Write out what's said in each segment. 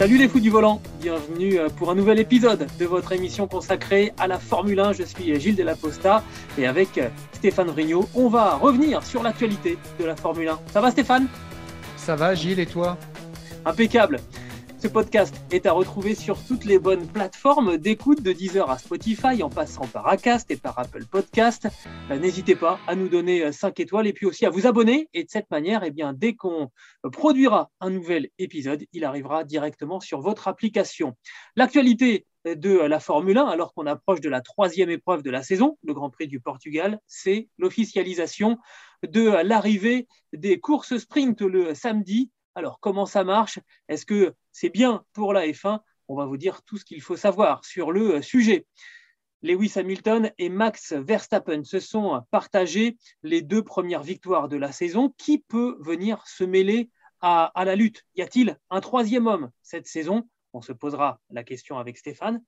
Salut les fous du volant, bienvenue pour un nouvel épisode de votre émission consacrée à la Formule 1. Je suis Gilles Delaposta et avec Stéphane Vrignot, on va revenir sur l'actualité de la Formule 1. Ça va Stéphane ? Ça va Gilles et toi ? Impeccable. Ce podcast est à retrouver sur toutes les bonnes plateformes d'écoute, de Deezer à Spotify, en passant par Acast et par Apple Podcast. N'hésitez pas à nous donner 5 étoiles et puis aussi à vous abonner. Et de cette manière, dès qu'on produira un nouvel épisode, il arrivera directement sur votre application. L'actualité de la Formule 1, alors qu'on approche de la 3e épreuve de la saison, le Grand Prix du Portugal, c'est l'officialisation de l'arrivée des courses sprint le samedi. Alors, comment ça marche ? Est-ce que c'est bien pour la F1 ? On va vous dire tout ce qu'il faut savoir sur le sujet. Lewis Hamilton et Max Verstappen se sont partagés les 2 premières victoires de la saison. Qui peut venir se mêler à la lutte ? Y a-t-il un 3e homme cette saison ? On se posera la question avec Stéphane.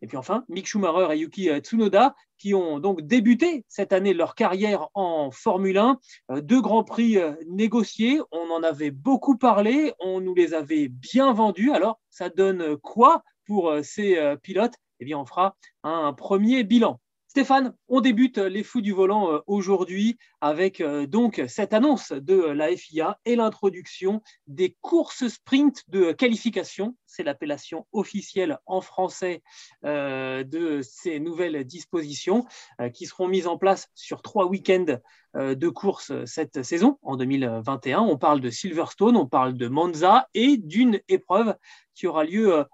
Et puis enfin, Mick Schumacher et Yuki Tsunoda, qui ont donc débuté cette année leur carrière en Formule 1. 2 grands prix négociés, on en avait beaucoup parlé, on nous les avait bien vendus. Alors, ça donne quoi pour ces pilotes ? On fera un premier bilan. Stéphane, on débute les fous du volant aujourd'hui avec donc cette annonce de la FIA et l'introduction des courses sprint de qualification. C'est l'appellation officielle en français de ces nouvelles dispositions qui seront mises en place sur 3 week-ends de courses cette saison en 2021. On parle de Silverstone, on parle de Monza et d'une épreuve qui aura lieu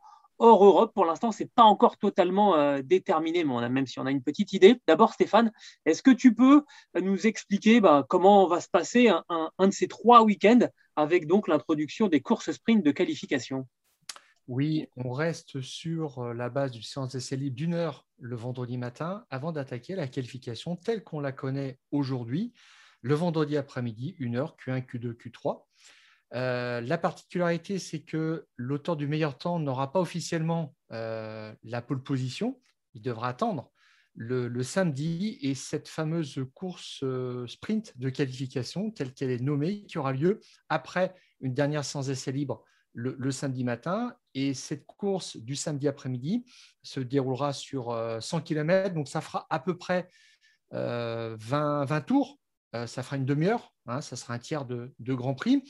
hors Europe. Pour l'instant, ce n'est pas encore totalement déterminé, mais même si on a une petite idée. D'abord, Stéphane, est-ce que tu peux nous expliquer comment va se passer un de ces 3 week-ends avec donc l'introduction des courses sprint de qualification ? Oui, on reste sur la base d'une séance d'essai libre d'une heure le vendredi matin avant d'attaquer la qualification telle qu'on la connaît aujourd'hui. Le vendredi après-midi, une heure, Q1, Q2, Q3. La particularité, c'est que l'auteur du meilleur temps n'aura pas officiellement la pole position. Il devra attendre le samedi et cette fameuse course sprint de qualification, telle qu'elle est nommée, qui aura lieu après une dernière séance d'essai libre le samedi matin. Et cette course du samedi après-midi se déroulera sur 100 km, donc ça fera à peu près 20 tours. Ça fera une demi-heure, ça sera un tiers de Grand Prix.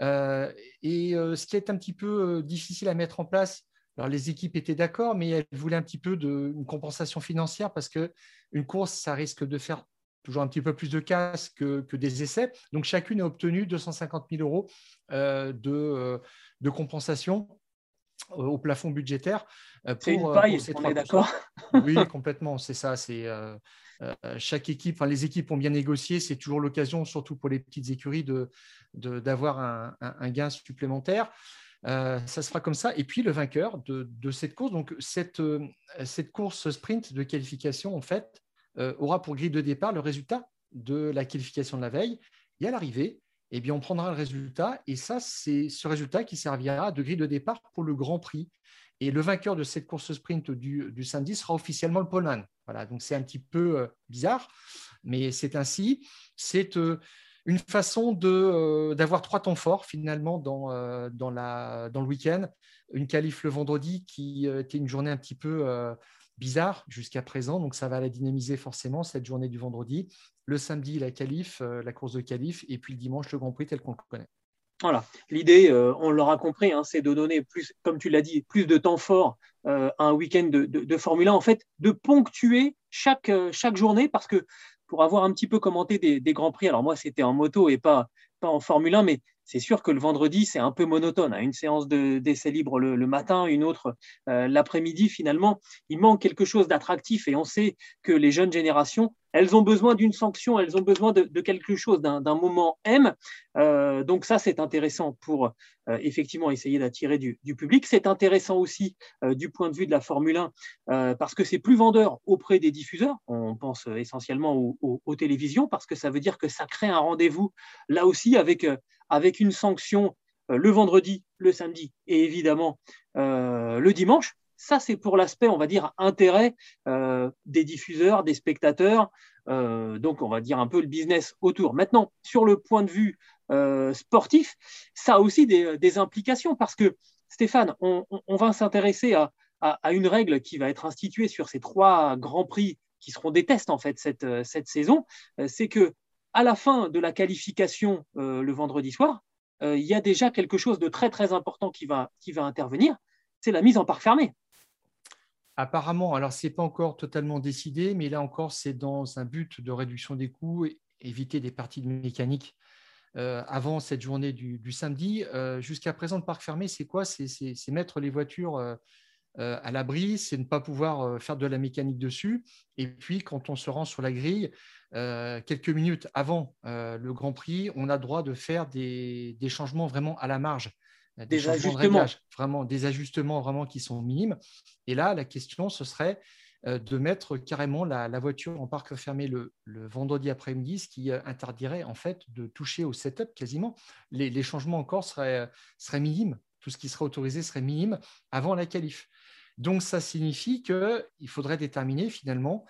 Ce qui est un petit peu difficile à mettre en place, alors les équipes étaient d'accord, mais elles voulaient un petit peu une compensation financière parce qu'une course, ça risque de faire toujours un petit peu plus de casse que des essais. Donc, chacune a obtenu 250 000 euros de compensation au plafond budgétaire. C'est une paille, on est d'accord ? Oui, complètement, c'est ça. C'est, chaque équipe, les équipes ont bien négocié, c'est toujours l'occasion, surtout pour les petites écuries, d'avoir un gain supplémentaire. Ça se fera comme ça. Et puis, le vainqueur de cette course, donc cette course sprint de qualification, en fait, aura pour grille de départ le résultat de la qualification de la veille. Et à l'arrivée, on prendra le résultat. Et ça, c'est ce résultat qui servira de grille de départ pour le Grand Prix. Et le vainqueur de cette course sprint du samedi sera officiellement le poleman. Voilà, donc c'est un petit peu bizarre, mais c'est ainsi. C'est une façon d'avoir 3 temps forts finalement dans le week-end. Une qualif le vendredi qui était une journée un petit peu bizarre jusqu'à présent, donc ça va la dynamiser forcément cette journée du vendredi. Le samedi, la course de qualif, et puis le dimanche, le Grand Prix tel qu'on le connaît. Voilà, l'idée, on l'aura compris, c'est de donner plus, comme tu l'as dit, plus de temps fort à un week-end de Formule 1, en fait, de ponctuer chaque journée, parce que pour avoir un petit peu commenté des Grands Prix, alors moi c'était en moto et pas en Formule 1, mais c'est sûr que le vendredi c'est un peu monotone, une séance d'essai libre le matin, une autre l'après-midi, finalement, il manque quelque chose d'attractif et on sait que les jeunes générations, elles ont besoin d'une sanction, elles ont besoin de quelque chose, d'un moment M. Donc ça, c'est intéressant pour effectivement essayer d'attirer du public. C'est intéressant aussi du point de vue de la Formule 1 parce que c'est plus vendeur auprès des diffuseurs. On pense essentiellement aux télévisions parce que ça veut dire que ça crée un rendez-vous là aussi avec une sanction le vendredi, le samedi et évidemment le dimanche. Ça, c'est pour l'aspect, on va dire, intérêt des diffuseurs, des spectateurs. Donc, on va dire un peu le business autour. Maintenant, sur le point de vue sportif, ça a aussi des implications parce que Stéphane, on va s'intéresser à une règle qui va être instituée sur ces trois grands prix qui seront des tests en fait cette saison. C'est que à la fin de la qualification le vendredi soir, il y a déjà quelque chose de très très important qui va intervenir. C'est la mise en parc fermé. Apparemment, alors c'est pas encore totalement décidé, mais là encore c'est dans un but de réduction des coûts, et éviter des parties de mécanique avant cette journée du samedi. Jusqu'à présent, le parc fermé, c'est quoi ? C'est mettre les voitures à l'abri, c'est ne pas pouvoir faire de la mécanique dessus. Et puis, quand on se rend sur la grille, quelques minutes avant le Grand Prix, on a droit de faire des changements vraiment à la marge. Des ajustements. Des ajustements vraiment qui sont minimes. Et là, la question, ce serait de mettre carrément la voiture en parc fermé le vendredi après-midi, ce qui interdirait en fait de toucher au setup quasiment. Les changements encore seraient minimes. Tout ce qui serait autorisé serait minime avant la qualif. Donc, ça signifie qu'il faudrait déterminer finalement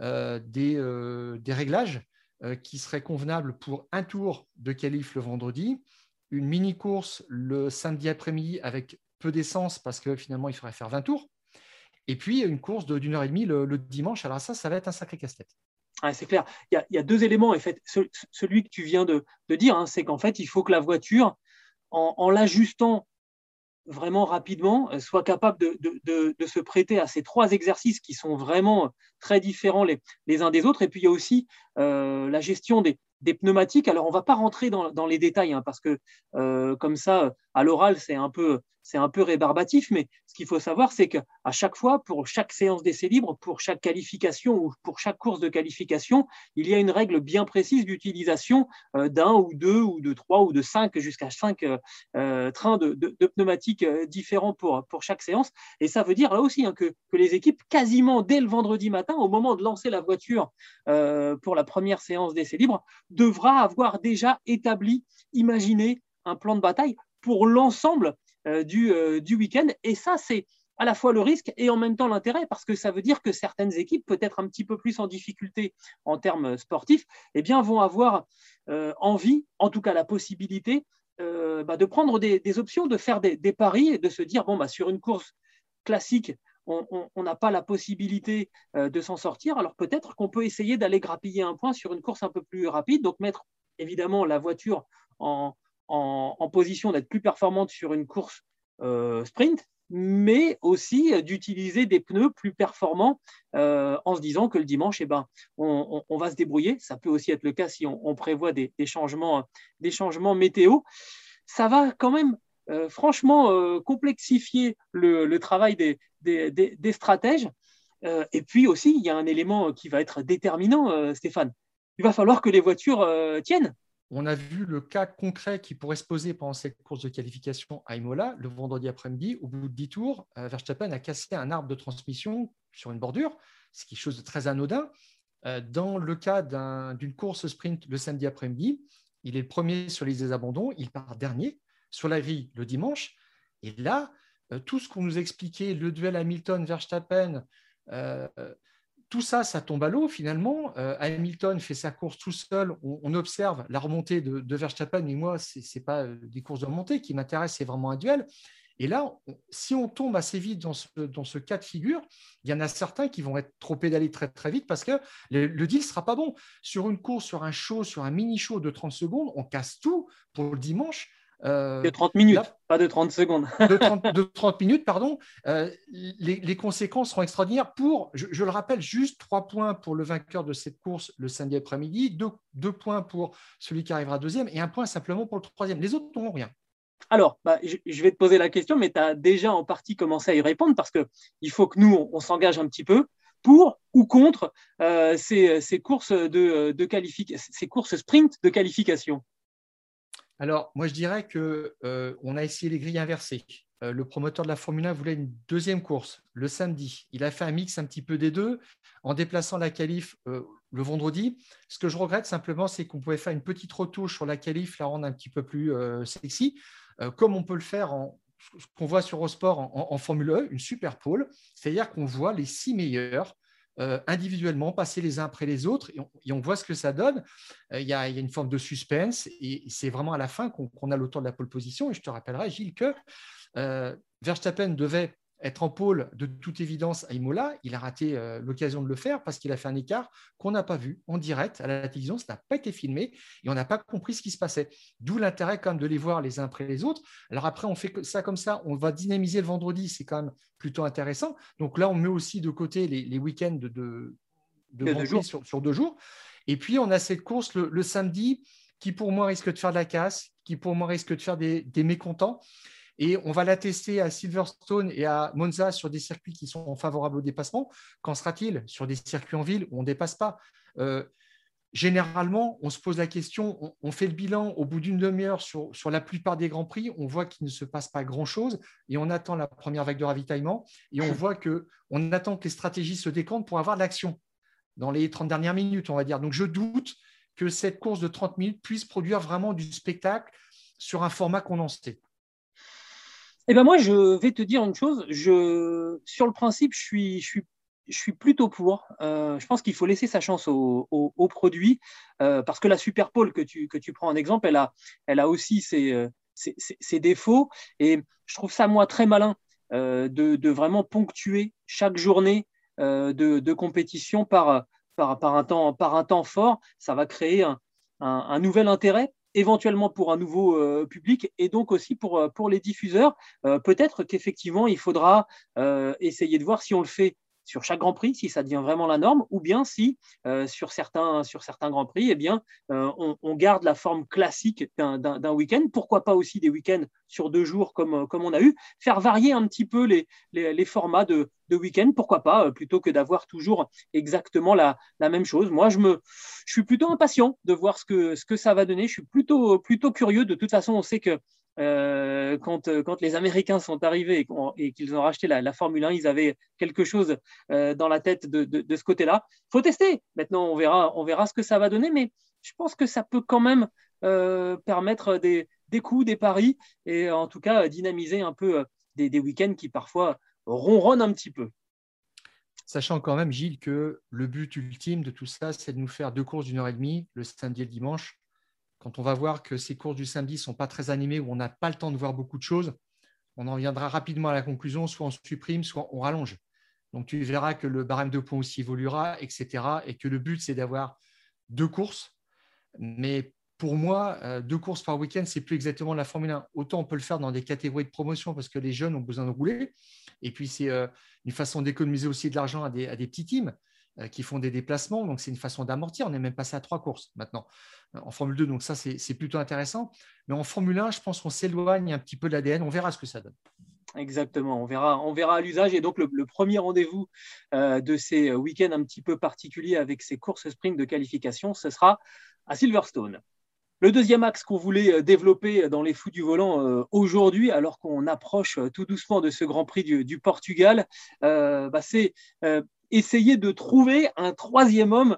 des réglages qui seraient convenables pour un tour de qualif le vendredi, une mini-course le samedi après-midi avec peu d'essence parce que finalement, il faudrait faire 20 tours. Et puis, une course d'une heure et demie le dimanche. Alors ça va être un sacré casse-tête. Ah, c'est clair. Il y a deux éléments. En fait, celui que tu viens de dire, hein, c'est qu'en fait, il faut que la voiture, en l'ajustant vraiment rapidement, soit capable de se prêter à ces trois exercices qui sont vraiment très différents les uns des autres. Et puis, il y a aussi la gestion des pneumatiques. Alors, on ne va pas rentrer dans les détails hein, parce que comme ça, à l'oral, c'est un peu rébarbatif, mais ce qu'il faut savoir, c'est qu'à chaque fois, pour chaque séance d'essai libre, pour chaque qualification ou pour chaque course de qualification, il y a une règle bien précise d'utilisation d'un ou deux ou de trois ou de cinq jusqu'à cinq trains de pneumatiques différents pour chaque séance. Et ça veut dire là aussi hein, que les équipes, quasiment dès le vendredi matin, au moment de lancer la voiture pour la première séance d'essai libre, devra avoir déjà établi, imaginé un plan de bataille pour l'ensemble du week-end. Et ça, c'est à la fois le risque et en même temps l'intérêt, parce que ça veut dire que certaines équipes, peut-être un petit peu plus en difficulté en termes sportifs, eh bien, vont avoir envie, en tout cas la possibilité, de prendre des options, de faire des paris et de se dire, sur une course classique, on n'a pas la possibilité de s'en sortir, alors peut-être qu'on peut essayer d'aller grappiller un point sur une course un peu plus rapide, donc mettre évidemment la voiture en position d'être plus performante sur une course sprint, mais aussi d'utiliser des pneus plus performants en se disant que le dimanche, on va se débrouiller. Ça peut aussi être le cas si on prévoit des changements météo. Ça va quand même complexifier le travail des stratèges. Et puis aussi, il y a un élément qui va être déterminant, Stéphane. Il va falloir que les voitures tiennent. On a vu le cas concret qui pourrait se poser pendant cette course de qualification à Imola, le vendredi après-midi. Au bout de 10 tours, Verstappen a cassé un arbre de transmission sur une bordure, ce qui est chose de très anodin. Dans le cas d'une course sprint le samedi après-midi, il est le premier sur les abandons, il part dernier sur la grille le dimanche. Et là, tout ce qu'on nous expliquait, le duel Hamilton-Verstappen, tout ça tombe à l'eau finalement. Hamilton fait sa course tout seul. On observe la remontée de Verstappen, mais moi, ce n'est pas des courses de remontée qui m'intéressent, c'est vraiment un duel. Et là, si on tombe assez vite dans ce cas de figure, il y en a certains qui vont être trop pédalés très, très vite parce que le deal ne sera pas bon. Sur une course, sur un mini-show de 30 secondes, on casse tout pour le dimanche. De 30 minutes, là, pas de 30 secondes. De 30 minutes, pardon. Les conséquences seront extraordinaires pour, je le rappelle, juste 3 points pour le vainqueur de cette course le samedi après-midi, 2 points pour celui qui arrivera deuxième et 1 point simplement pour le troisième. Les autres n'auront rien. Alors, je vais te poser la question, mais tu as déjà en partie commencé à y répondre parce qu'il faut que nous, on s'engage un petit peu pour ou contre ces courses ces courses sprint de qualification. Alors, moi, je dirais qu'on a essayé les grilles inversées. Le promoteur de la Formule 1 voulait une deuxième course le samedi. Il a fait un mix un petit peu des deux en déplaçant la qualif le vendredi. Ce que je regrette simplement, c'est qu'on pouvait faire une petite retouche sur la qualif, la rendre un petit peu plus sexy, comme on peut le faire ce qu'on voit sur Eurosport en Formule 1, une super pole, c'est-à-dire qu'on voit les 6 meilleurs individuellement, passer les uns après les autres, et on voit ce que ça donne. Il y a une forme de suspense, et c'est vraiment à la fin qu'on a l'auteur de la pole position. Et je te rappellerai, Gilles, que Verstappen devait être en pôle de toute évidence à Imola. Il a raté l'occasion de le faire parce qu'il a fait un écart qu'on n'a pas vu en direct à la télévision. Ça n'a pas été filmé et on n'a pas compris ce qui se passait. D'où l'intérêt quand même de les voir les uns après les autres. Alors après, on fait ça comme ça. On va dynamiser le vendredi. C'est quand même plutôt intéressant. Donc là, on met aussi de côté les week-ends de Grand Prix sur 2 jours. Et puis, on a cette course le samedi qui, pour moi, risque de faire de la casse, qui, pour moi, risque de faire des mécontents. Et on va la tester à Silverstone et à Monza sur des circuits qui sont favorables au dépassement. Qu'en sera-t-il sur des circuits en ville où on ne dépasse pas ? Généralement, on se pose la question, on fait le bilan au bout d'une demi-heure sur la plupart des Grands Prix, on voit qu'il ne se passe pas grand-chose et on attend la première vague de ravitaillement et on voit qu'on attend que les stratégies se décantent pour avoir de l'action dans les 30 dernières minutes, on va dire. Donc, je doute que cette course de 30 minutes puisse produire vraiment du spectacle sur un format condensé. Eh ben moi, je vais te dire une chose. Sur le principe, je suis plutôt pour. Je pense qu'il faut laisser sa chance au produit parce que la Super Pole que tu prends en exemple, elle a aussi ses défauts. Et je trouve ça, moi, très malin de vraiment ponctuer chaque journée de compétition par un temps fort. Ça va créer un nouvel intérêt, éventuellement pour un nouveau public et donc aussi pour les diffuseurs. Peut-être qu'effectivement, il faudra essayer de voir si on le fait sur chaque Grand Prix, si ça devient vraiment la norme, ou bien si sur certains Grands Prix, eh bien, on garde la forme classique d'un week-end. Pourquoi pas aussi des week-ends sur 2 jours comme on a eu, faire varier un petit peu les formats de week-end, pourquoi pas, plutôt que d'avoir toujours exactement la même chose. Moi, je suis plutôt impatient de voir ce que ça va donner. Je suis plutôt curieux. De toute façon, on sait que quand les Américains sont arrivés et qu'ils ont racheté la Formule 1, ils avaient quelque chose dans la tête de ce côté-là. Il faut tester. Maintenant, on verra ce que ça va donner, mais je pense que ça peut quand même permettre des coups, des paris et en tout cas dynamiser un peu des week-ends qui parfois ronronnent un petit peu. Sachant quand même, Gilles, que le but ultime de tout ça, c'est de nous faire 2 courses d'1h30 le samedi et le dimanche. Quand on va voir que ces courses du samedi ne sont pas très animées, où on n'a pas le temps de voir beaucoup de choses, on en viendra rapidement à la conclusion, soit on supprime, soit on rallonge. Donc, tu verras que le barème de points aussi évoluera, etc. Et que le but, c'est d'avoir 2 courses. mais pour moi, 2 courses par week-end, c'est plus exactement la Formule 1. Autant on peut le faire dans des catégories de promotion parce que les jeunes ont besoin de rouler. Et puis, c'est une façon d'économiser aussi de l'argent à des petits teams qui font des déplacements. Donc, c'est une façon d'amortir. On est même passé à 3 courses maintenant en Formule 2. Donc, ça, c'est plutôt intéressant. Mais en Formule 1, je pense qu'on s'éloigne un petit peu de l'ADN. On verra ce que ça donne. Exactement, on verra à l'usage. Et donc le premier rendez-vous de ces week-ends un petit peu particuliers avec ces courses sprint de qualification, ce sera à Silverstone. Le deuxième axe qu'on voulait développer dans les fous du volant aujourd'hui, alors qu'on approche tout doucement de ce Grand Prix du Portugal, c'est essayer de trouver un troisième homme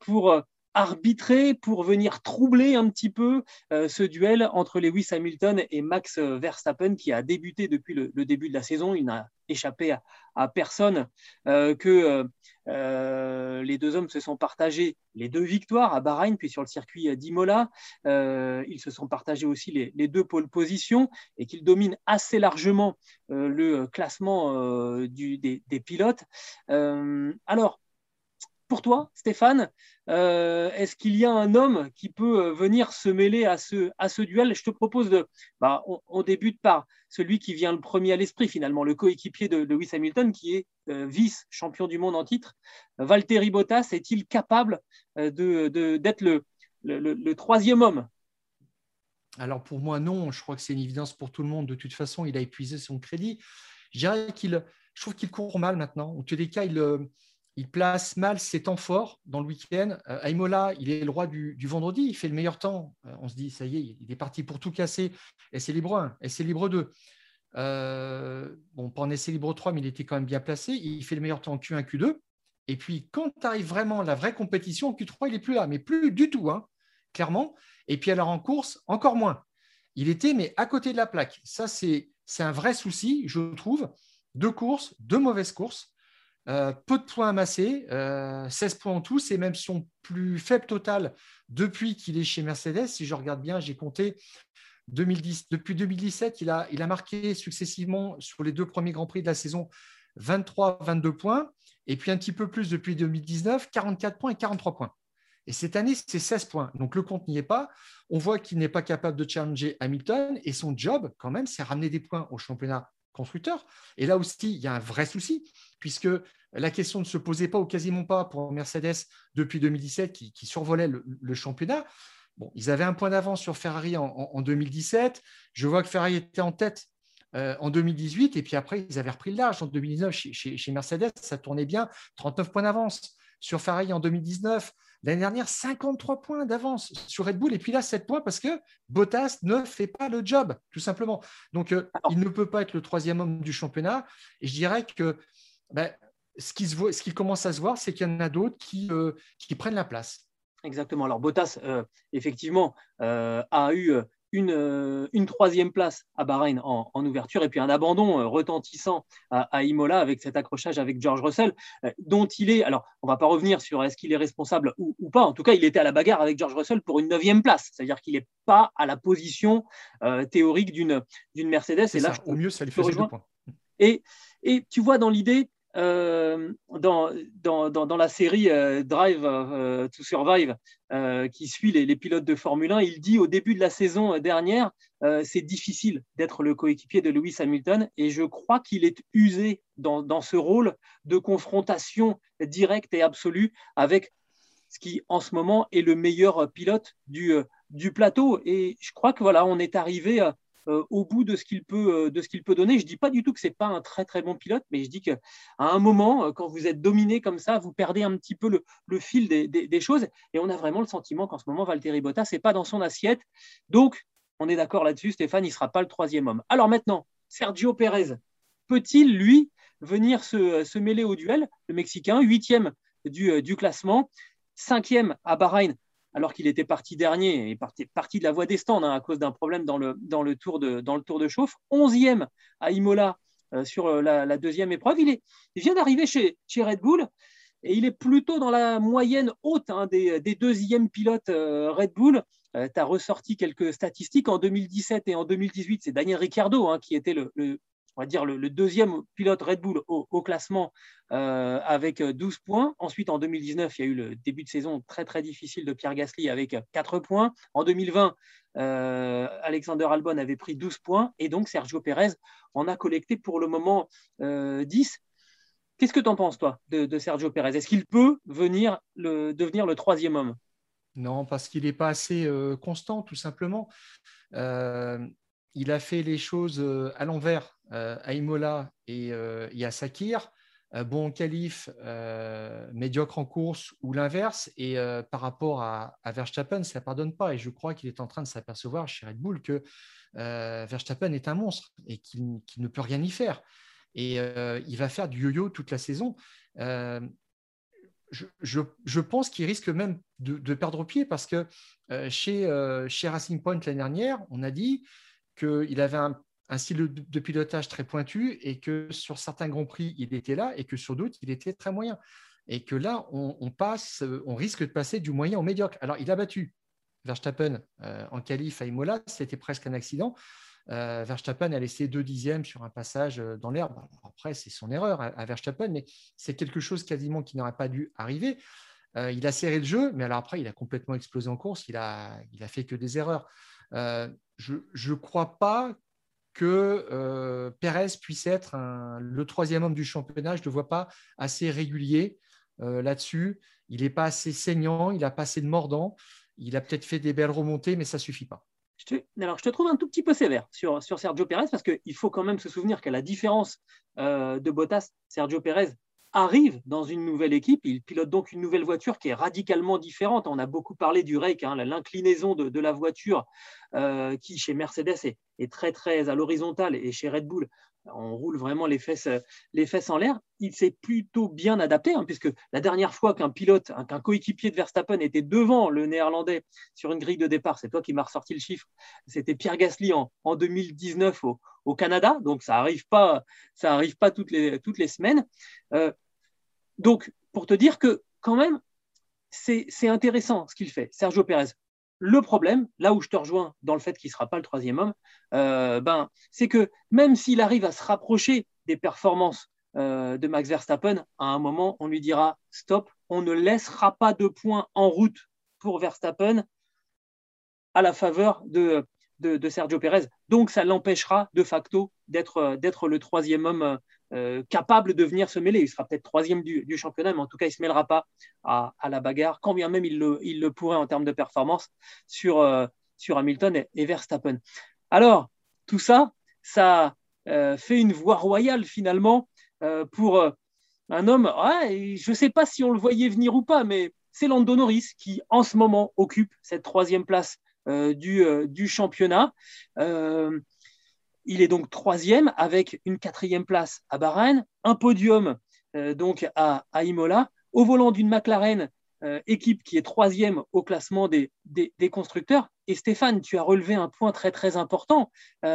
pour arbitrer, pour venir troubler un petit peu ce duel entre Lewis Hamilton et Max Verstappen qui a débuté depuis le début de la saison. Il n'a échappé à personne que les deux hommes se sont partagés les 2 victoires à Bahreïn, puis sur le circuit d'Imola. Ils se sont partagés aussi les 2 pôles positions et qu'ils dominent assez largement le classement des pilotes. Alors, pour toi, Stéphane, est-ce qu'il y a un homme qui peut venir se mêler à ce duel ? Je te propose on débute par celui qui vient le premier à l'esprit finalement, le coéquipier de Lewis Hamilton qui est vice-champion du monde en titre. Valtteri Bottas, est-il capable d'être le 3e homme ? Alors pour moi, non. Je crois que c'est une évidence pour tout le monde. De toute façon, il a épuisé son crédit. Je trouve qu'il court mal maintenant. En tous les cas, il place mal ses temps forts dans le week-end. À Imola, il est le roi du vendredi, il fait le meilleur temps. On se dit, ça y est, il est parti pour tout casser. Essai libre 1, essai libre 2. Pas en essai libre 3, mais il était quand même bien placé. Il fait le meilleur temps en Q1, Q2. Et puis, quand arrive vraiment la vraie compétition, en Q3, il n'est plus là, mais plus du tout, clairement. Et puis, alors en course, encore moins. Il était, mais à côté de la plaque. Ça, c'est un vrai souci, je trouve. 2 courses, 2 mauvaises courses. Peu de points amassés, 16 points en tout, c'est même son plus faible total depuis qu'il est chez Mercedes. Si je regarde bien, j'ai compté 2010. Depuis 2017, il a marqué successivement sur les deux premiers Grands Prix de la saison 23-22 points, et puis un petit peu plus depuis 2019, 44 points et 43 points. Et cette année, c'est 16 points. Donc, le compte n'y est pas. On voit qu'il n'est pas capable de challenger Hamilton. Et son job, quand même, c'est ramener des points au championnat constructeur. Et là aussi, il y a un vrai souci, puisque la question ne se posait pas ou quasiment pas pour Mercedes depuis 2017, qui survolait le championnat. Bon, ils avaient un point d'avance sur Ferrari en 2017. Je vois que Ferrari était en tête en 2018. Et puis après, ils avaient repris le large. En 2019, chez Mercedes, ça tournait bien. 39 points d'avance sur Ferrari en 2019. L'année dernière, 53 points d'avance sur Red Bull. Et puis là, 7 points parce que Bottas ne fait pas le job, tout simplement. Donc, il ne peut pas être le troisième homme du championnat. Et je dirais que ce qui commence à se voir, c'est qu'il y en a d'autres qui prennent la place. Exactement. Alors, Bottas, effectivement, a eu une troisième place à Bahreïn en ouverture, et puis un abandon retentissant à Imola avec cet accrochage avec George Russell, dont il est, alors on ne va pas revenir sur est-ce qu'il est responsable ou pas, en tout cas il était à la bagarre avec George Russell pour une 9e place, c'est-à-dire qu'il n'est pas à la position théorique d'une Mercedes. C'est et là, ça, au mieux ça lui fait 2 points. Et tu vois dans l'idée, dans la série Drive to Survive qui suit les pilotes de Formule 1, il dit au début de la saison dernière, c'est difficile d'être le coéquipier de Lewis Hamilton, et je crois qu'il est usé dans ce rôle de confrontation directe et absolue avec ce qui en ce moment est le meilleur pilote du plateau. Et je crois que voilà, on est arrivé au bout de ce qu'il peut donner. Je ne dis pas du tout que ce n'est pas un très très bon pilote, mais je dis qu'à un moment, quand vous êtes dominé comme ça, vous perdez un petit peu le fil des choses, et on a vraiment le sentiment qu'en ce moment, Valtteri Bottas n'est pas dans son assiette. Donc, on est d'accord là-dessus, Stéphane, il ne sera pas le troisième homme. Alors maintenant, Sergio Pérez, peut-il, lui, venir se mêler au duel ? Le Mexicain, 8e du classement, 5e à Bahreïn, alors qu'il était parti dernier et parti de la voie des stands à cause d'un problème dans le tour de chauffe. 11e à Imola sur la deuxième épreuve. Il vient d'arriver chez Red Bull, et il est plutôt dans la moyenne haute des deuxièmes pilotes Red Bull. Tu as ressorti quelques statistiques. En 2017 et en 2018, c'est Daniel Ricciardo qui était le deuxième pilote Red Bull au classement avec 12 points. Ensuite, en 2019, il y a eu le début de saison très, très difficile de Pierre Gasly avec 4 points. En 2020, Alexander Albon avait pris 12 points. Et donc, Sergio Pérez en a collecté pour le moment 10. Qu'est-ce que tu en penses, toi, de Sergio Pérez ? Est-ce qu'il peut devenir le troisième homme ? Non, parce qu'il n'est pas assez constant, tout simplement. Il a fait les choses à l'envers à Imola et à Sakir. Bon en qualif, médiocre en course ou l'inverse. Et par rapport à Verstappen, ça ne pardonne pas. Et je crois qu'il est en train de s'apercevoir chez Red Bull que Verstappen est un monstre et qu'il ne peut rien y faire. Et il va faire du yo-yo toute la saison. Je pense qu'il risque même de perdre pied, parce que chez Racing Point l'année dernière, on a dit qu'il avait un style de pilotage très pointu, et que sur certains Grands Prix, il était là, et que sur d'autres, il était très moyen. Et que là, on risque de passer du moyen au médiocre. Alors, il a battu Verstappen en qualif à Imola, c'était presque un accident. Verstappen a laissé 2/10 sur un passage dans l'herbe. Après, c'est son erreur à Verstappen, mais c'est quelque chose quasiment qui n'aurait pas dû arriver. Il a serré le jeu, mais alors après, il a complètement explosé en course, il a fait que des erreurs. Je ne crois pas que Pérez puisse être le troisième homme du championnat. Je ne le vois pas assez régulier là-dessus. Il n'est pas assez saignant, il n'a pas assez de mordant. Il a peut-être fait des belles remontées, mais ça ne suffit pas. Alors, je te trouve un tout petit peu sévère sur Sergio Pérez, parce qu'il faut quand même se souvenir qu'à la différence de Bottas, Sergio Pérez arrive dans une nouvelle équipe. Il pilote donc une nouvelle voiture qui est radicalement différente. On a beaucoup parlé du rake, l'inclinaison de la voiture qui, chez Mercedes, est très, très à l'horizontale, et chez Red Bull, on roule vraiment les fesses en l'air. Il s'est plutôt bien adapté, puisque la dernière fois qu'un coéquipier de Verstappen était devant le Néerlandais sur une grille de départ, c'est toi qui m'as ressorti le chiffre, c'était Pierre Gasly en 2019 au Canada. Donc, ça n'arrive pas toutes les semaines. Donc, pour te dire que quand même, c'est intéressant ce qu'il fait, Sergio Pérez. Le problème, là où je te rejoins dans le fait qu'il ne sera pas le troisième homme, c'est que même s'il arrive à se rapprocher des performances de Max Verstappen, à un moment, on lui dira « stop, on ne laissera pas de points en route pour Verstappen à la faveur de Sergio Pérez. » Donc, ça l'empêchera de facto d'être le troisième homme capable de venir se mêler. Il sera peut-être troisième du championnat, mais en tout cas, il ne se mêlera pas à la bagarre, quand bien même il le pourrait en termes de performance sur Hamilton et Verstappen. Alors, tout ça, ça fait une voie royale finalement pour un homme. Ouais, je ne sais pas si on le voyait venir ou pas, mais c'est Lando Norris qui, en ce moment, occupe cette troisième place du championnat. Il est donc troisième avec une quatrième place à Bahreïn, un podium donc à Imola, au volant d'une McLaren, équipe qui est troisième au classement des constructeurs. Et Stéphane, tu as relevé un point très très important. Tu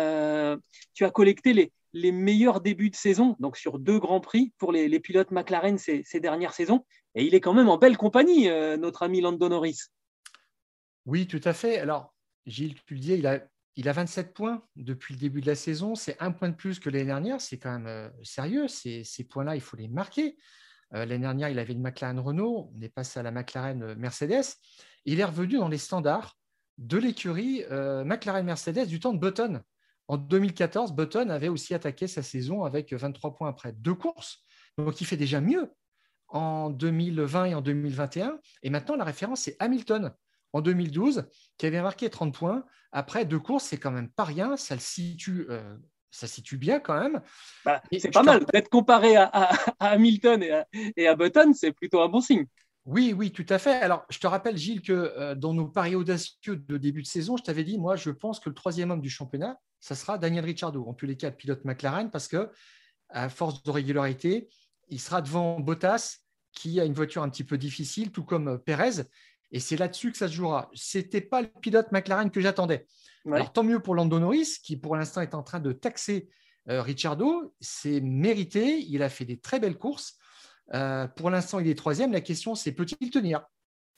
as collecté les meilleurs débuts de saison, donc sur 2 grands prix pour les pilotes McLaren ces dernières saisons. Et il est quand même en belle compagnie, notre ami Lando Norris. Oui, tout à fait. Alors, Gilles, tu le disais, il a 27 points depuis le début de la saison. C'est 1 point de plus que l'année dernière. C'est quand même sérieux. Ces points-là, il faut les marquer. L'année dernière, il avait une McLaren Renault. On est passé à la McLaren Mercedes. Il est revenu dans les standards de l'écurie McLaren Mercedes du temps de Button. En 2014, Button avait aussi attaqué sa saison avec 23 points après 2 courses. Donc, il fait déjà mieux en 2020 et en 2021. Et maintenant, la référence, c'est Hamilton. En 2012, qui avait marqué 30 points. Après 2 courses, c'est quand même pas rien. Ça le situe bien quand même. Bah, c'est pas mal. D'être comparé à Hamilton et à Button, c'est plutôt un bon signe. Oui, tout à fait. Alors, je te rappelle, Gilles, que dans nos paris audacieux de début de saison, je t'avais dit, moi, je pense que le troisième homme du championnat, ça sera Daniel Ricciardo. En tous les cas, le pilote McLaren, parce que à force de régularité, il sera devant Bottas, qui a une voiture un petit peu difficile, tout comme Pérez. Et c'est là-dessus que ça se jouera. Ce n'était pas le pilote McLaren que j'attendais. Ouais. Alors, tant mieux pour Lando Norris, qui pour l'instant est en train de taxer Ricciardo. C'est mérité. Il a fait des très belles courses. Pour l'instant, il est troisième. La question, c'est peut-il tenir ?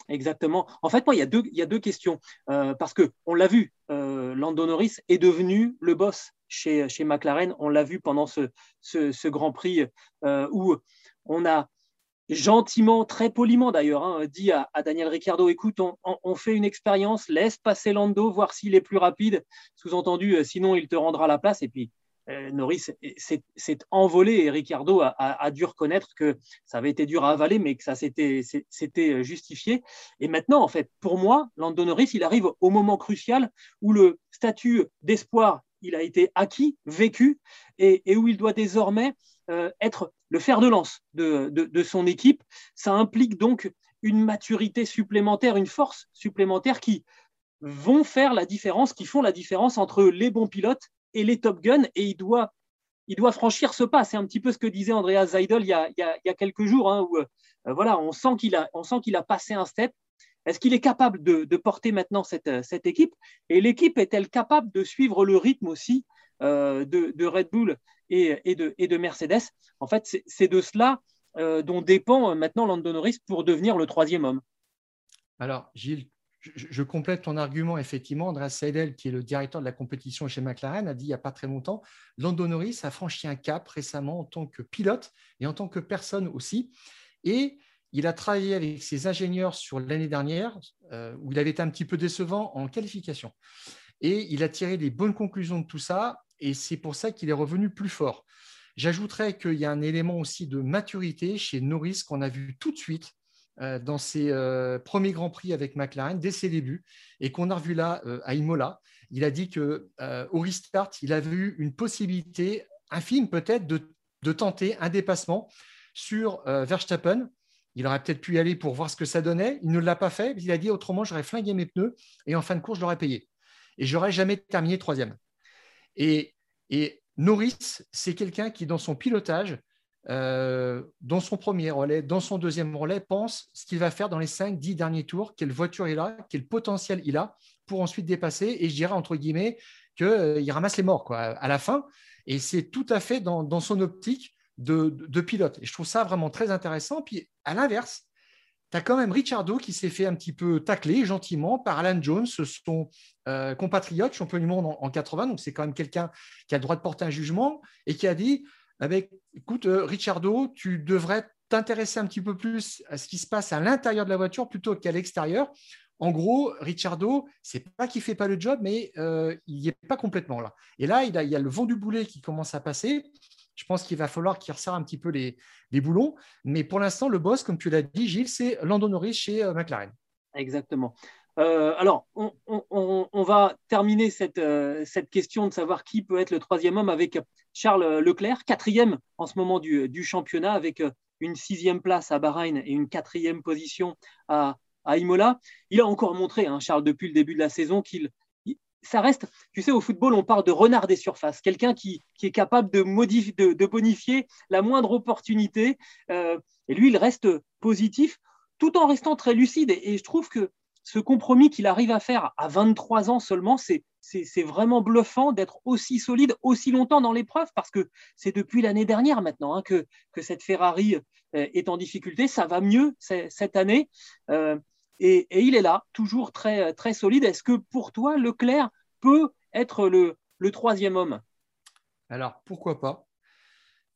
Exactement. En fait, moi, il y a deux questions. Parce qu'on l'a vu, Lando Norris est devenu le boss chez McLaren. On l'a vu pendant ce Grand Prix où on a gentiment, très poliment d'ailleurs, dit à Daniel Ricciardo, écoute, on fait une expérience, laisse passer Lando, voir s'il est plus rapide, sous-entendu, sinon il te rendra la place. Et puis Norris s'est envolé et Ricciardo a dû reconnaître que ça avait été dur à avaler, mais que ça c'était justifié. Et maintenant, en fait, pour moi, Lando Norris, il arrive au moment crucial où le statut d'espoir, il a été acquis, vécu, et où il doit désormais être le fer de lance de son équipe. Ça implique donc une maturité supplémentaire, une force supplémentaire qui font la différence entre les bons pilotes et les top guns. Et il doit franchir ce pas. C'est un petit peu ce que disait Andreas Seidel il y a quelques jours, où voilà, on sent qu'il a passé un step. Est-ce qu'il est capable de porter maintenant cette équipe ? Et l'équipe est-elle capable de suivre le rythme aussi de Red Bull et de Mercedes ? En fait, c'est de cela dont dépend maintenant Lando Norris pour devenir le troisième homme. Alors, Gilles, je complète ton argument. Effectivement, Andreas Seidel, qui est le directeur de la compétition chez McLaren, a dit il n'y a pas très longtemps, Lando Norris a franchi un cap récemment en tant que pilote et en tant que personne aussi. Et il a travaillé avec ses ingénieurs sur l'année dernière, où il avait été un petit peu décevant en qualification. Et il a tiré des bonnes conclusions de tout ça, et c'est pour ça qu'il est revenu plus fort. J'ajouterais qu'il y a un élément aussi de maturité chez Norris qu'on a vu tout de suite dans ses premiers Grands Prix avec McLaren, dès ses débuts, et qu'on a revu là à Imola. Il a dit qu'au restart, il avait eu une possibilité, infime peut-être, de tenter un dépassement sur Verstappen. Il aurait peut-être pu y aller pour voir ce que ça donnait. Il ne l'a pas fait. Il a dit autrement, j'aurais flingué mes pneus et en fin de course, je l'aurais payé. Et je n'aurais jamais terminé troisième. Et Norris, c'est quelqu'un qui, dans son pilotage, dans son premier relais, dans son deuxième relais, pense ce qu'il va faire dans les 5-10 derniers tours, quelle voiture il a, quel potentiel il a pour ensuite dépasser. Et je dirais, entre guillemets, qu'il ramasse les morts à la fin. Et c'est tout à fait dans son optique de pilotes. Et je trouve ça vraiment très intéressant. Puis, à l'inverse, tu as quand même Ricciardo qui s'est fait un petit peu tacler gentiment par Alan Jones, son compatriote, champion du monde en 80. Donc, c'est quand même quelqu'un qui a le droit de porter un jugement et qui a dit « Écoute, Ricciardo, tu devrais t'intéresser un petit peu plus à ce qui se passe à l'intérieur de la voiture plutôt qu'à l'extérieur. » En gros, Ricciardo, c'est pas qu'il fait pas le job, mais il n'y est pas complètement là. Et là, il y a le vent du boulet qui commence à passer. Je pense qu'il va falloir qu'il resserre un petit peu les boulons. Mais pour l'instant, le boss, comme tu l'as dit, Gilles, c'est Lando Norris chez McLaren. Exactement. Alors, on va terminer cette question de savoir qui peut être le troisième homme avec Charles Leclerc, quatrième en ce moment du championnat, avec une sixième place à Bahreïn et une quatrième position à Imola. Il a encore montré, Charles, depuis le début de la saison, ça reste, tu sais, au football, on parle de renard des surfaces, quelqu'un qui est capable de bonifier la moindre opportunité. Et lui, il reste positif, tout en restant très lucide. Et je trouve que ce compromis qu'il arrive à faire à 23 ans seulement, c'est vraiment bluffant d'être aussi solide, aussi longtemps dans l'épreuve, parce que c'est depuis l'année dernière maintenant que cette Ferrari est en difficulté. Ça va mieux cette année et il est là, toujours très, très solide. Est-ce que pour toi, Leclerc peut être le troisième homme ? Alors, pourquoi pas ?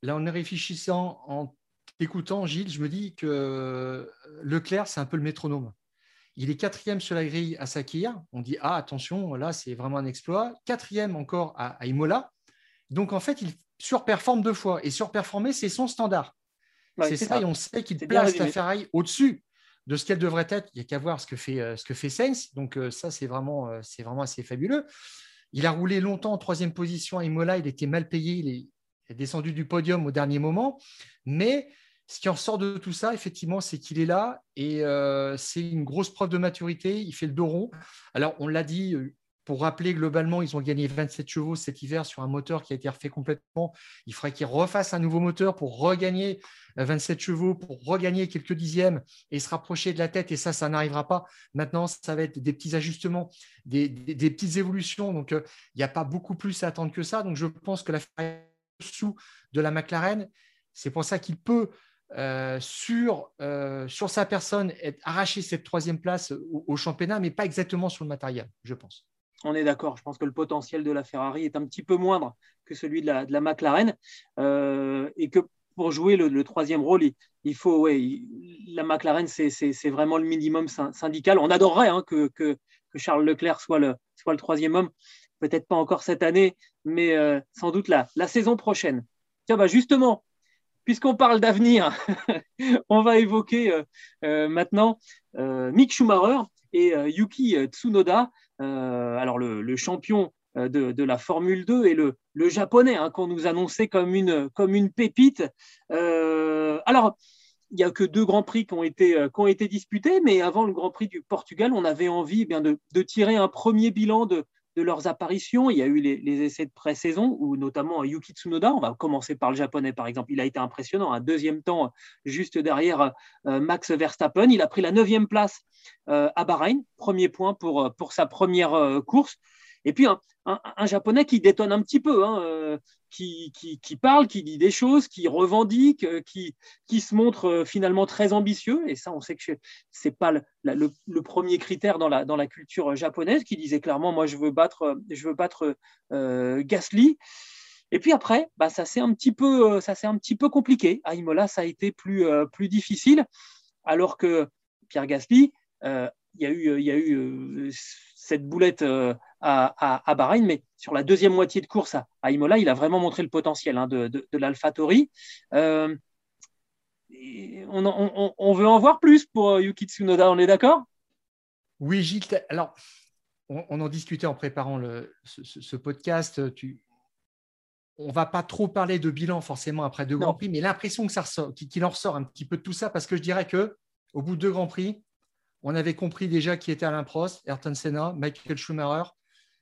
Là, en réfléchissant, en t'écoutant, Gilles, je me dis que Leclerc, c'est un peu le métronome. Il est quatrième sur la grille à Sakhir. On dit « Ah, attention, là, c'est vraiment un exploit. » Quatrième encore à Imola. Donc, en fait, il surperforme deux fois. Et surperformer, c'est son standard. Ouais, c'est ça. Et on sait qu'il place la Ferrari au-dessus de ce qu'elle devrait être. Il n'y a qu'à voir ce que fait Sainz. Donc, ça, c'est vraiment assez fabuleux. Il a roulé longtemps en troisième position à Imola. Il était mal payé. Il est descendu du podium au dernier moment. Mais… ce qui en sort de tout ça, effectivement, c'est qu'il est là et c'est une grosse preuve de maturité. Il fait le dos rond. Alors, on l'a dit, pour rappeler, globalement, ils ont gagné 27 chevaux cet hiver sur un moteur qui a été refait complètement. Il faudrait qu'ils refassent un nouveau moteur pour regagner 27 chevaux, pour regagner quelques dixièmes et se rapprocher de la tête. Et ça n'arrivera pas. Maintenant, ça va être des petits ajustements, des petites évolutions. Donc, il n'y a pas beaucoup plus à attendre que ça. Donc, je pense que la Ferrari sous de la McLaren, c'est pour ça qu'il peut… sur sa personne, arracher cette troisième place au championnat, mais pas exactement sur le matériel, je pense. On est d'accord, je pense que le potentiel de la Ferrari est un petit peu moindre que celui de la McLaren et que pour jouer le troisième rôle, la McLaren, c'est vraiment le minimum syndical. On adorerait que Charles Leclerc soit le troisième homme, peut-être pas encore cette année, mais sans doute la saison prochaine. Tiens, justement, puisqu'on parle d'avenir, on va évoquer maintenant Mick Schumacher et Yuki Tsunoda, alors le champion de la Formule 2 et le japonais qu'on nous annonçait comme une pépite. Alors, il n'y a que deux grands prix qui ont été disputés, mais avant le Grand Prix du Portugal, on avait envie de tirer un premier bilan de leurs apparitions. Il y a eu les essais de pré-saison, où notamment Yuki Tsunoda, on va commencer par le japonais par exemple, il a été impressionnant, un deuxième temps juste derrière Max Verstappen, il a pris la 9e place à Bahreïn, premier point pour sa première course, et puis un japonais qui détonne un petit peu, qui parle, qui dit des choses, qui revendique, qui se montre finalement très ambitieux, et ça on sait que c'est pas le premier critère dans la culture japonaise, qui disait clairement moi je veux battre Gasly. Et puis après ça s'est un petit peu compliqué à Imola, ça a été plus difficile, alors que Pierre Gasly, il y a eu cette boulette à Bahreïn, mais sur la deuxième moitié de course à Imola, il a vraiment montré le potentiel de l'AlphaTauri. On veut en voir plus pour Yuki Tsunoda, on est d'accord ? Oui, Gilles. Alors, on en discutait en préparant ce podcast. On ne va pas trop parler de bilan forcément après deux Grands Prix, mais l'impression que ça ressort, qu'il en ressort un petit peu de tout ça, parce que je dirais qu'au bout de deux Grands Prix, on avait compris déjà qui était Alain Prost, Ayrton Senna, Michael Schumacher,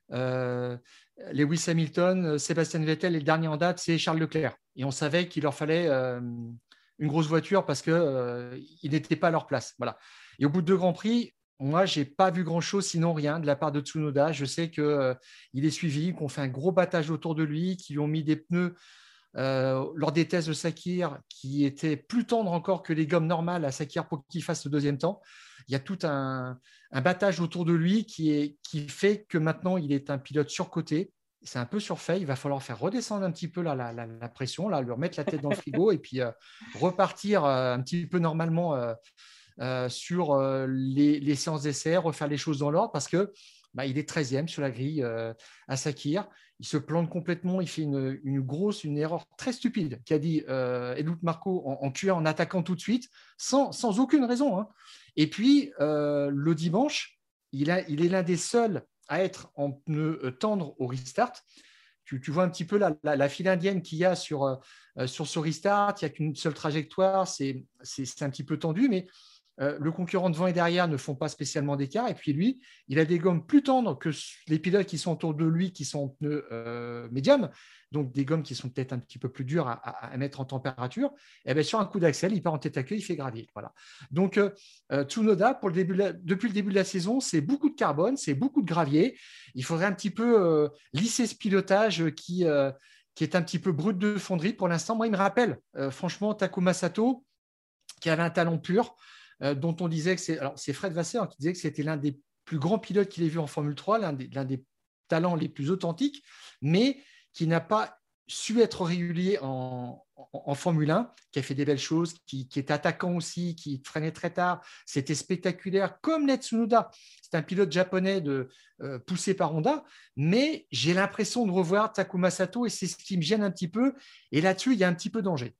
Lewis Hamilton, Sébastien Vettel, et le dernier en date, c'est Charles Leclerc. Et on savait qu'il leur fallait une grosse voiture parce qu'ils n'étaient pas à leur place. Voilà. Et au bout de deux Grands Prix, moi, je n'ai pas vu grand-chose, sinon rien, de la part de Tsunoda. Je sais qu'il est suivi, qu'on fait un gros battage autour de lui, qu'ils lui ont mis des pneus Lors des tests de Sakir, qui étaient plus tendres encore que les gommes normales à Sakir pour qu'il fasse le deuxième temps, il y a tout un battage autour de lui qui fait que maintenant il est un pilote surcoté. C'est un peu surfait, il va falloir faire redescendre un petit peu la pression, lui remettre la tête dans le frigo et puis repartir un petit peu normalement sur les séances d'essai, refaire les choses dans l'ordre parce que il est 13e sur la grille à Sakir. Il se plante complètement, il fait une erreur très stupide qu'a dit Helmut Marko en tuant, en attaquant tout de suite, sans aucune raison. Hein. Et puis, le dimanche, il est l'un des seuls à être en pneu tendre au restart. Tu vois un petit peu la file indienne qu'il y a sur ce restart, il n'y a qu'une seule trajectoire, c'est un petit peu tendu, mais le concurrent devant et derrière ne font pas spécialement d'écart. Et puis lui, il a des gommes plus tendres que les pilotes qui sont autour de lui, qui sont en pneus médium, donc des gommes qui sont peut-être un petit peu plus dures à mettre en température. Et bien, sur un coup d'axel, il part en tête à queue, il fait gravier. Voilà. Donc, Tsunoda, depuis le début de la saison, c'est beaucoup de carbone, c'est beaucoup de gravier. Il faudrait un petit peu lisser ce pilotage qui est un petit peu brut de fonderie pour l'instant. Moi, il me rappelle franchement Takuma Sato, qui avait un talent pur, dont on disait que c'est Fred Vasseur qui disait que c'était l'un des plus grands pilotes qu'il ait vu en Formule 3, l'un des talents les plus authentiques, mais qui n'a pas su être régulier en Formule 1, qui a fait des belles choses, qui était attaquant aussi, qui freinait très tard. C'était spectaculaire, comme l'est Tsunoda. C'est un pilote japonais poussé par Honda, mais j'ai l'impression de revoir Takuma Sato et c'est ce qui me gêne un petit peu. Et là-dessus, il y a un petit peu de danger.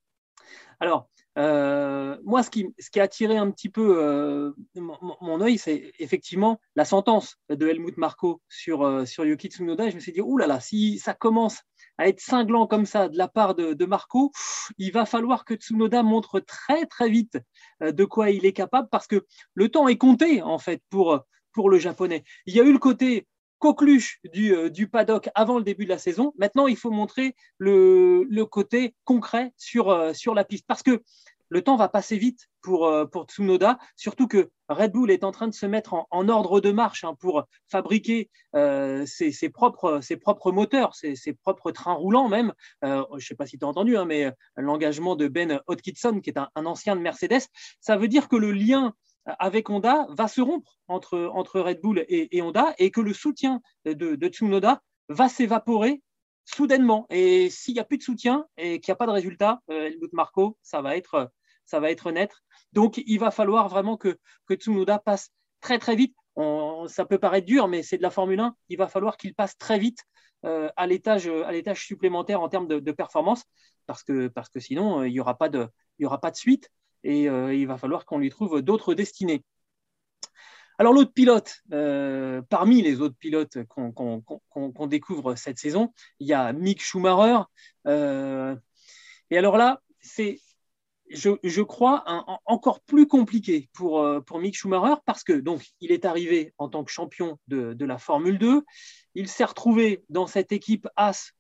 Alors, moi, ce qui a attiré un petit peu mon œil, c'est effectivement la sentence de Helmut Marko sur Yuki Tsunoda. Et je me suis dit, ouh là là, si ça commence à être cinglant comme ça de la part de Marko, il va falloir que Tsunoda montre très très vite de quoi il est capable, parce que le temps est compté en fait pour le Japonais. Il y a eu le côté coqueluche du paddock avant le début de la saison. Maintenant, il faut montrer le côté concret sur la piste, parce que le temps va passer vite pour Tsunoda, surtout que Red Bull est en train de se mettre en ordre de marche pour fabriquer ses propres moteurs, ses propres trains roulants même. Je ne sais pas si tu as entendu, mais l'engagement de Ben Hodgkinson, qui est un ancien de Mercedes, ça veut dire que le lien avec Honda va se rompre entre Red Bull et Honda, et que le soutien de Tsunoda va s'évaporer soudainement. Et s'il n'y a plus de soutien et qu'il n'y a pas de résultat, Helmut Marko, ça va être net. Donc, il va falloir vraiment que Tsunoda passe très, très vite. Ça peut paraître dur, mais c'est de la Formule 1. Il va falloir qu'il passe très vite à l'étage supplémentaire en termes de performance, parce que sinon, il n'y aura pas de suite. Et il va falloir qu'on lui trouve d'autres destinées. Alors, l'autre pilote, parmi les autres pilotes qu'on découvre cette saison, il y a Mick Schumacher. Et alors là, c'est, je crois, encore plus compliqué pour Mick Schumacher, parce que donc il est arrivé en tant que champion de la Formule 2. Il s'est retrouvé dans cette équipe Haas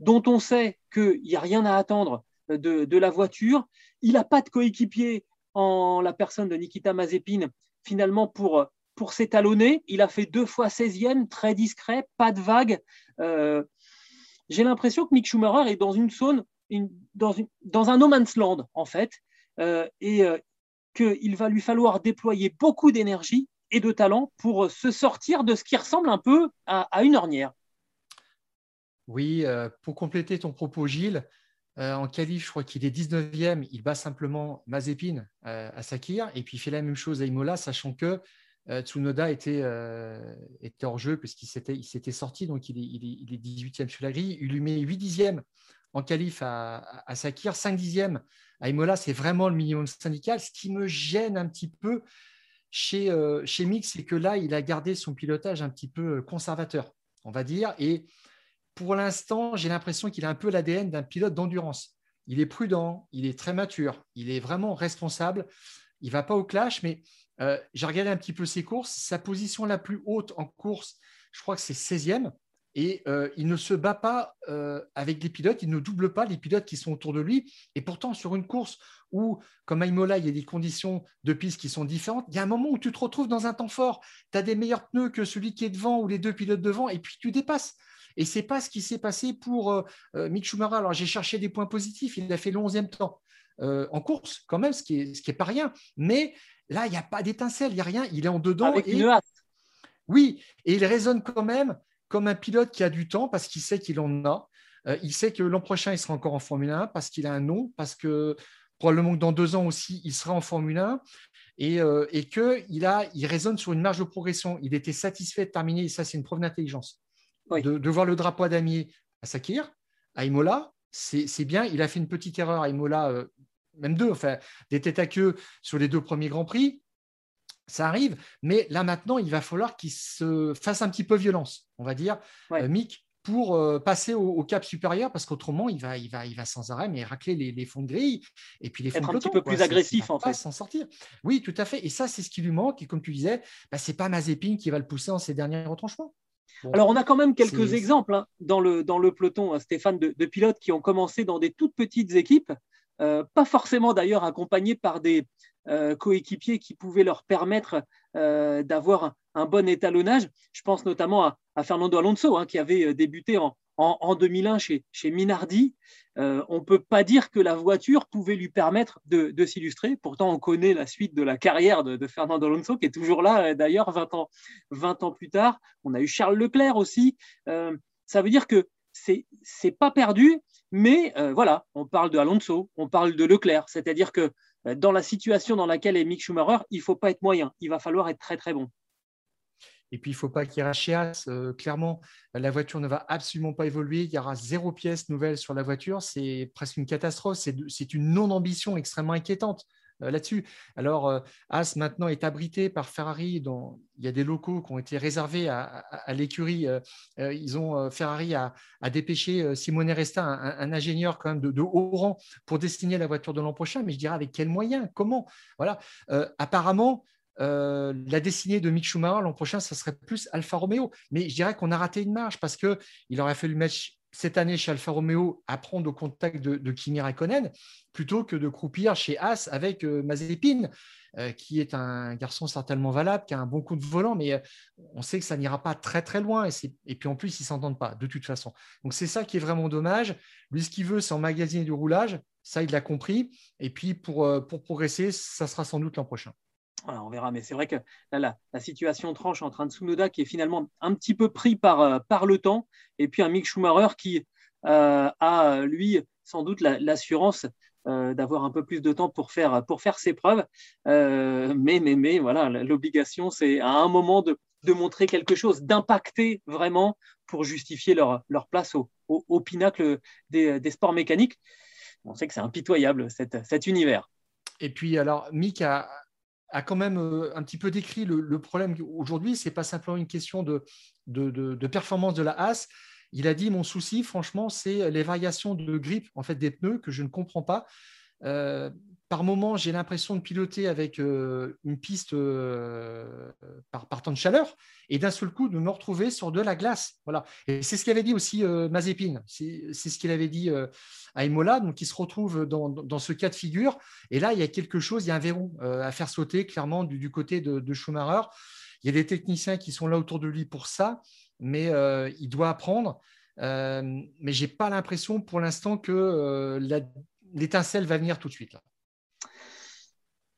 dont on sait qu'il n'y a rien à attendre de la voiture. Il n'a pas de coéquipier en la personne de Nikita Mazepin, finalement, pour s'étalonner. Il a fait 2 fois 16e, très discret, pas de vague. J'ai l'impression que Mick Schumacher est dans une zone, dans un no man's land, en fait, et qu'il va lui falloir déployer beaucoup d'énergie et de talent pour se sortir de ce qui ressemble un peu à une ornière. Oui, pour compléter ton propos, Gilles, en qualif, je crois qu'il est 19e, il bat simplement Mazepin à Sakir, et puis il fait la même chose à Imola, sachant que Tsunoda était hors jeu puisqu'il s'était sorti, donc il est 18e sur la grille. Il lui met 8 dixièmes en qualif à Sakir, 5 dixièmes à Imola, c'est vraiment le minimum syndical. Ce qui me gêne un petit peu chez Mick, c'est que là, il a gardé son pilotage un petit peu conservateur, on va dire, et pour l'instant, j'ai l'impression qu'il a un peu l'ADN d'un pilote d'endurance. Il est prudent, il est très mature, il est vraiment responsable. Il ne va pas au clash, mais j'ai regardé un petit peu ses courses. Sa position la plus haute en course, je crois que c'est 16e. Et il ne se bat pas avec les pilotes, il ne double pas les pilotes qui sont autour de lui. Et pourtant, sur une course où, comme à Imola, il y a des conditions de piste qui sont différentes, il y a un moment où tu te retrouves dans un temps fort. Tu as des meilleurs pneus que celui qui est devant ou les 2 pilotes devant, et puis tu dépasses. Et ce n'est pas ce qui s'est passé pour Mick Schumacher. Alors, j'ai cherché des points positifs. Il a fait le 11e temps en course, quand même, ce qui est pas rien. Mais là, il n'y a pas d'étincelle, il n'y a rien. Il est en dedans. Avec une hâte. Oui, et il raisonne quand même comme un pilote qui a du temps parce qu'il sait qu'il en a. Il sait que l'an prochain, il sera encore en Formule 1 parce qu'il a un nom, parce que probablement que dans 2 ans aussi, il sera en Formule 1 et qu'il raisonne sur une marge de progression. Il était satisfait de terminer, et ça, c'est une preuve d'intelligence. Oui. De voir le drapeau à damier à Sakhir, à Imola, c'est bien. Il a fait une petite erreur à Imola, même deux, enfin, des têtes à queue sur les 2 premiers Grands Prix. Ça arrive, mais là, maintenant, il va falloir qu'il se fasse un petit peu violence, on va dire, ouais. Mick, pour passer au cap supérieur, parce qu'autrement, il va sans arrêt mais racler les fonds de grille et puis les fonds de peloton. Être un petit peu plus agressif, en fait. S'en sortir. Oui, tout à fait. Et ça, c'est ce qui lui manque. Et comme tu disais, ce n'est pas Mazepin qui va le pousser dans ses derniers retranchements. Bon, alors, on a quand même quelques exemples dans le peloton, Stéphane, de pilotes qui ont commencé dans des toutes petites équipes, pas forcément d'ailleurs accompagnés par des coéquipiers qui pouvaient leur permettre d'avoir un bon étalonnage. Je pense notamment à Fernando Alonso qui avait débuté en 2001 chez Minardi. On ne peut pas dire que la voiture pouvait lui permettre de s'illustrer. Pourtant, on connaît la suite de la carrière de Fernando Alonso qui est toujours là d'ailleurs 20 ans plus tard. On a eu Charles Leclerc aussi. Ça veut dire que c'est pas perdu, mais voilà, on parle de Alonso, on parle de Leclerc. C'est-à-dire que dans la situation dans laquelle est Mick Schumacher, il ne faut pas être moyen, il va falloir être très très bon. Et puis, il ne faut pas qu'il reste chez Haas. Clairement, la voiture ne va absolument pas évoluer. Il y aura 0 pièce nouvelle sur la voiture. C'est presque une catastrophe. C'est une non-ambition extrêmement inquiétante là-dessus. Alors, Haas maintenant est abrité par Ferrari. Il y a des locaux qui ont été réservés à l'écurie. Ils ont Ferrari à dépêcher Simone Resta, un ingénieur quand même de haut rang, pour dessiner la voiture de l'an prochain. Mais je dirais avec quels moyens, comment. Voilà. Apparemment, la destinée de Mick Schumacher l'an prochain, ça serait plus Alfa Romeo. Mais je dirais qu'on a raté une marche parce qu'il aurait fallu mettre cette année chez Alfa Romeo à prendre au contact de Kimi Räikkönen plutôt que de croupir chez Haas avec Mazepin, qui est un garçon certainement valable, qui a un bon coup de volant, mais on sait que ça n'ira pas très très loin. Et puis en plus, ils ne s'entendent pas de toute façon. Donc c'est ça qui est vraiment dommage. Lui, ce qu'il veut, c'est emmagasiner du roulage. Ça, il l'a compris. Et puis pour progresser, ça sera sans doute l'an prochain. Alors on verra, mais c'est vrai que là, la situation tranche entre un Tsunoda qui est finalement un petit peu pris par le temps et puis un Mick Schumacher qui a, lui, sans doute l'assurance d'avoir un peu plus de temps pour faire ses preuves. Mais voilà, l'obligation, c'est à un moment de montrer quelque chose, d'impacter vraiment pour justifier leur place au pinacle des sports mécaniques. On sait que c'est impitoyable, cet univers. Et puis, alors, Mick a quand même un petit peu décrit le problème aujourd'hui. Ce n'est pas simplement une question de performance de la Haas. Il a dit, mon souci, franchement, c'est les variations de grippe en fait, des pneus que je ne comprends pas. Par moment, j'ai l'impression de piloter avec une piste par temps de chaleur et d'un seul coup de me retrouver sur de la glace. Voilà. Et c'est ce qu'avait dit aussi Mazepin. C'est ce qu'il avait dit à Imola. Donc, il se retrouve dans ce cas de figure. Et là, il y a quelque chose, il y a un verrou à faire sauter clairement du côté de Schumacher. Il y a des techniciens qui sont là autour de lui pour ça, mais il doit apprendre. Mais je n'ai pas l'impression pour l'instant que l'étincelle va venir tout de suite là.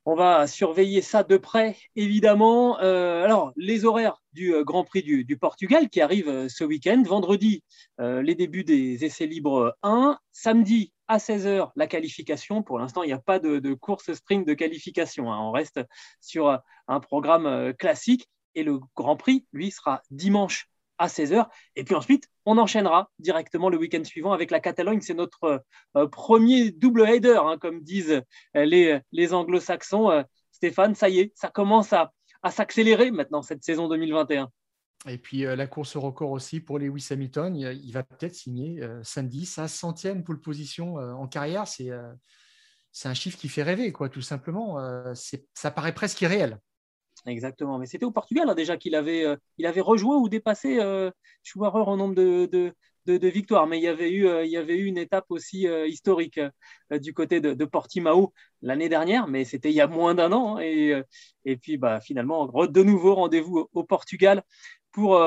On va surveiller ça de près, évidemment. Alors, les horaires du Grand Prix du Portugal qui arrive ce week-end. Vendredi, les débuts des essais libres 1. Samedi, à 16h, la qualification. Pour l'instant, il n'y a pas de course sprint de qualification. On reste sur un programme classique. Et le Grand Prix, lui, sera dimanche à 16h. Et puis ensuite, on enchaînera directement le week-end suivant avec la Catalogne. C'est notre premier double-header, comme disent les anglo-saxons. Stéphane, ça y est, ça commence à s'accélérer maintenant cette saison 2021. Et puis la course au record aussi pour Lewis Hamilton. Il va peut-être signer samedi sa 100e pole position en carrière. C'est un chiffre qui fait rêver, quoi, tout simplement. Ça paraît presque irréel. Exactement, mais c'était au Portugal déjà qu'il avait rejoint ou dépassé Schumacher en nombre de victoires, mais il y avait eu une étape aussi historique du côté de Portimao l'année dernière, mais c'était il y a moins d'un an, et puis finalement de nouveau rendez-vous au Portugal pour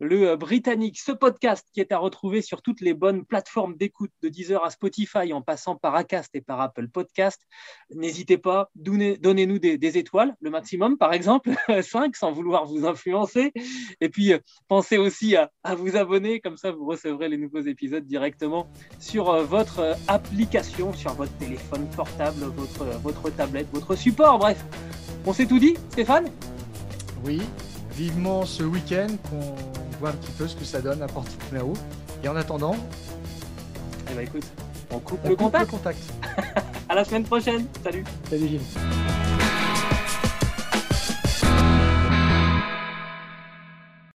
le Britannique. Ce podcast qui est à retrouver sur toutes les bonnes plateformes d'écoute, de Deezer à Spotify, en passant par Acast et par Apple Podcast. N'hésitez pas, donnez-nous des étoiles, le maximum par exemple, 5, sans vouloir vous influencer. Et puis, pensez aussi à vous abonner, comme ça vous recevrez les nouveaux épisodes directement sur votre application, sur votre téléphone portable, votre tablette, votre support, bref. On s'est tout dit, Stéphane ? Oui, vivement ce week-end qu'on voit un petit peu ce que ça donne à Porto Novo. Et en attendant, eh ben écoute, on coupe le contact. À la semaine prochaine. Salut. Salut Gilles.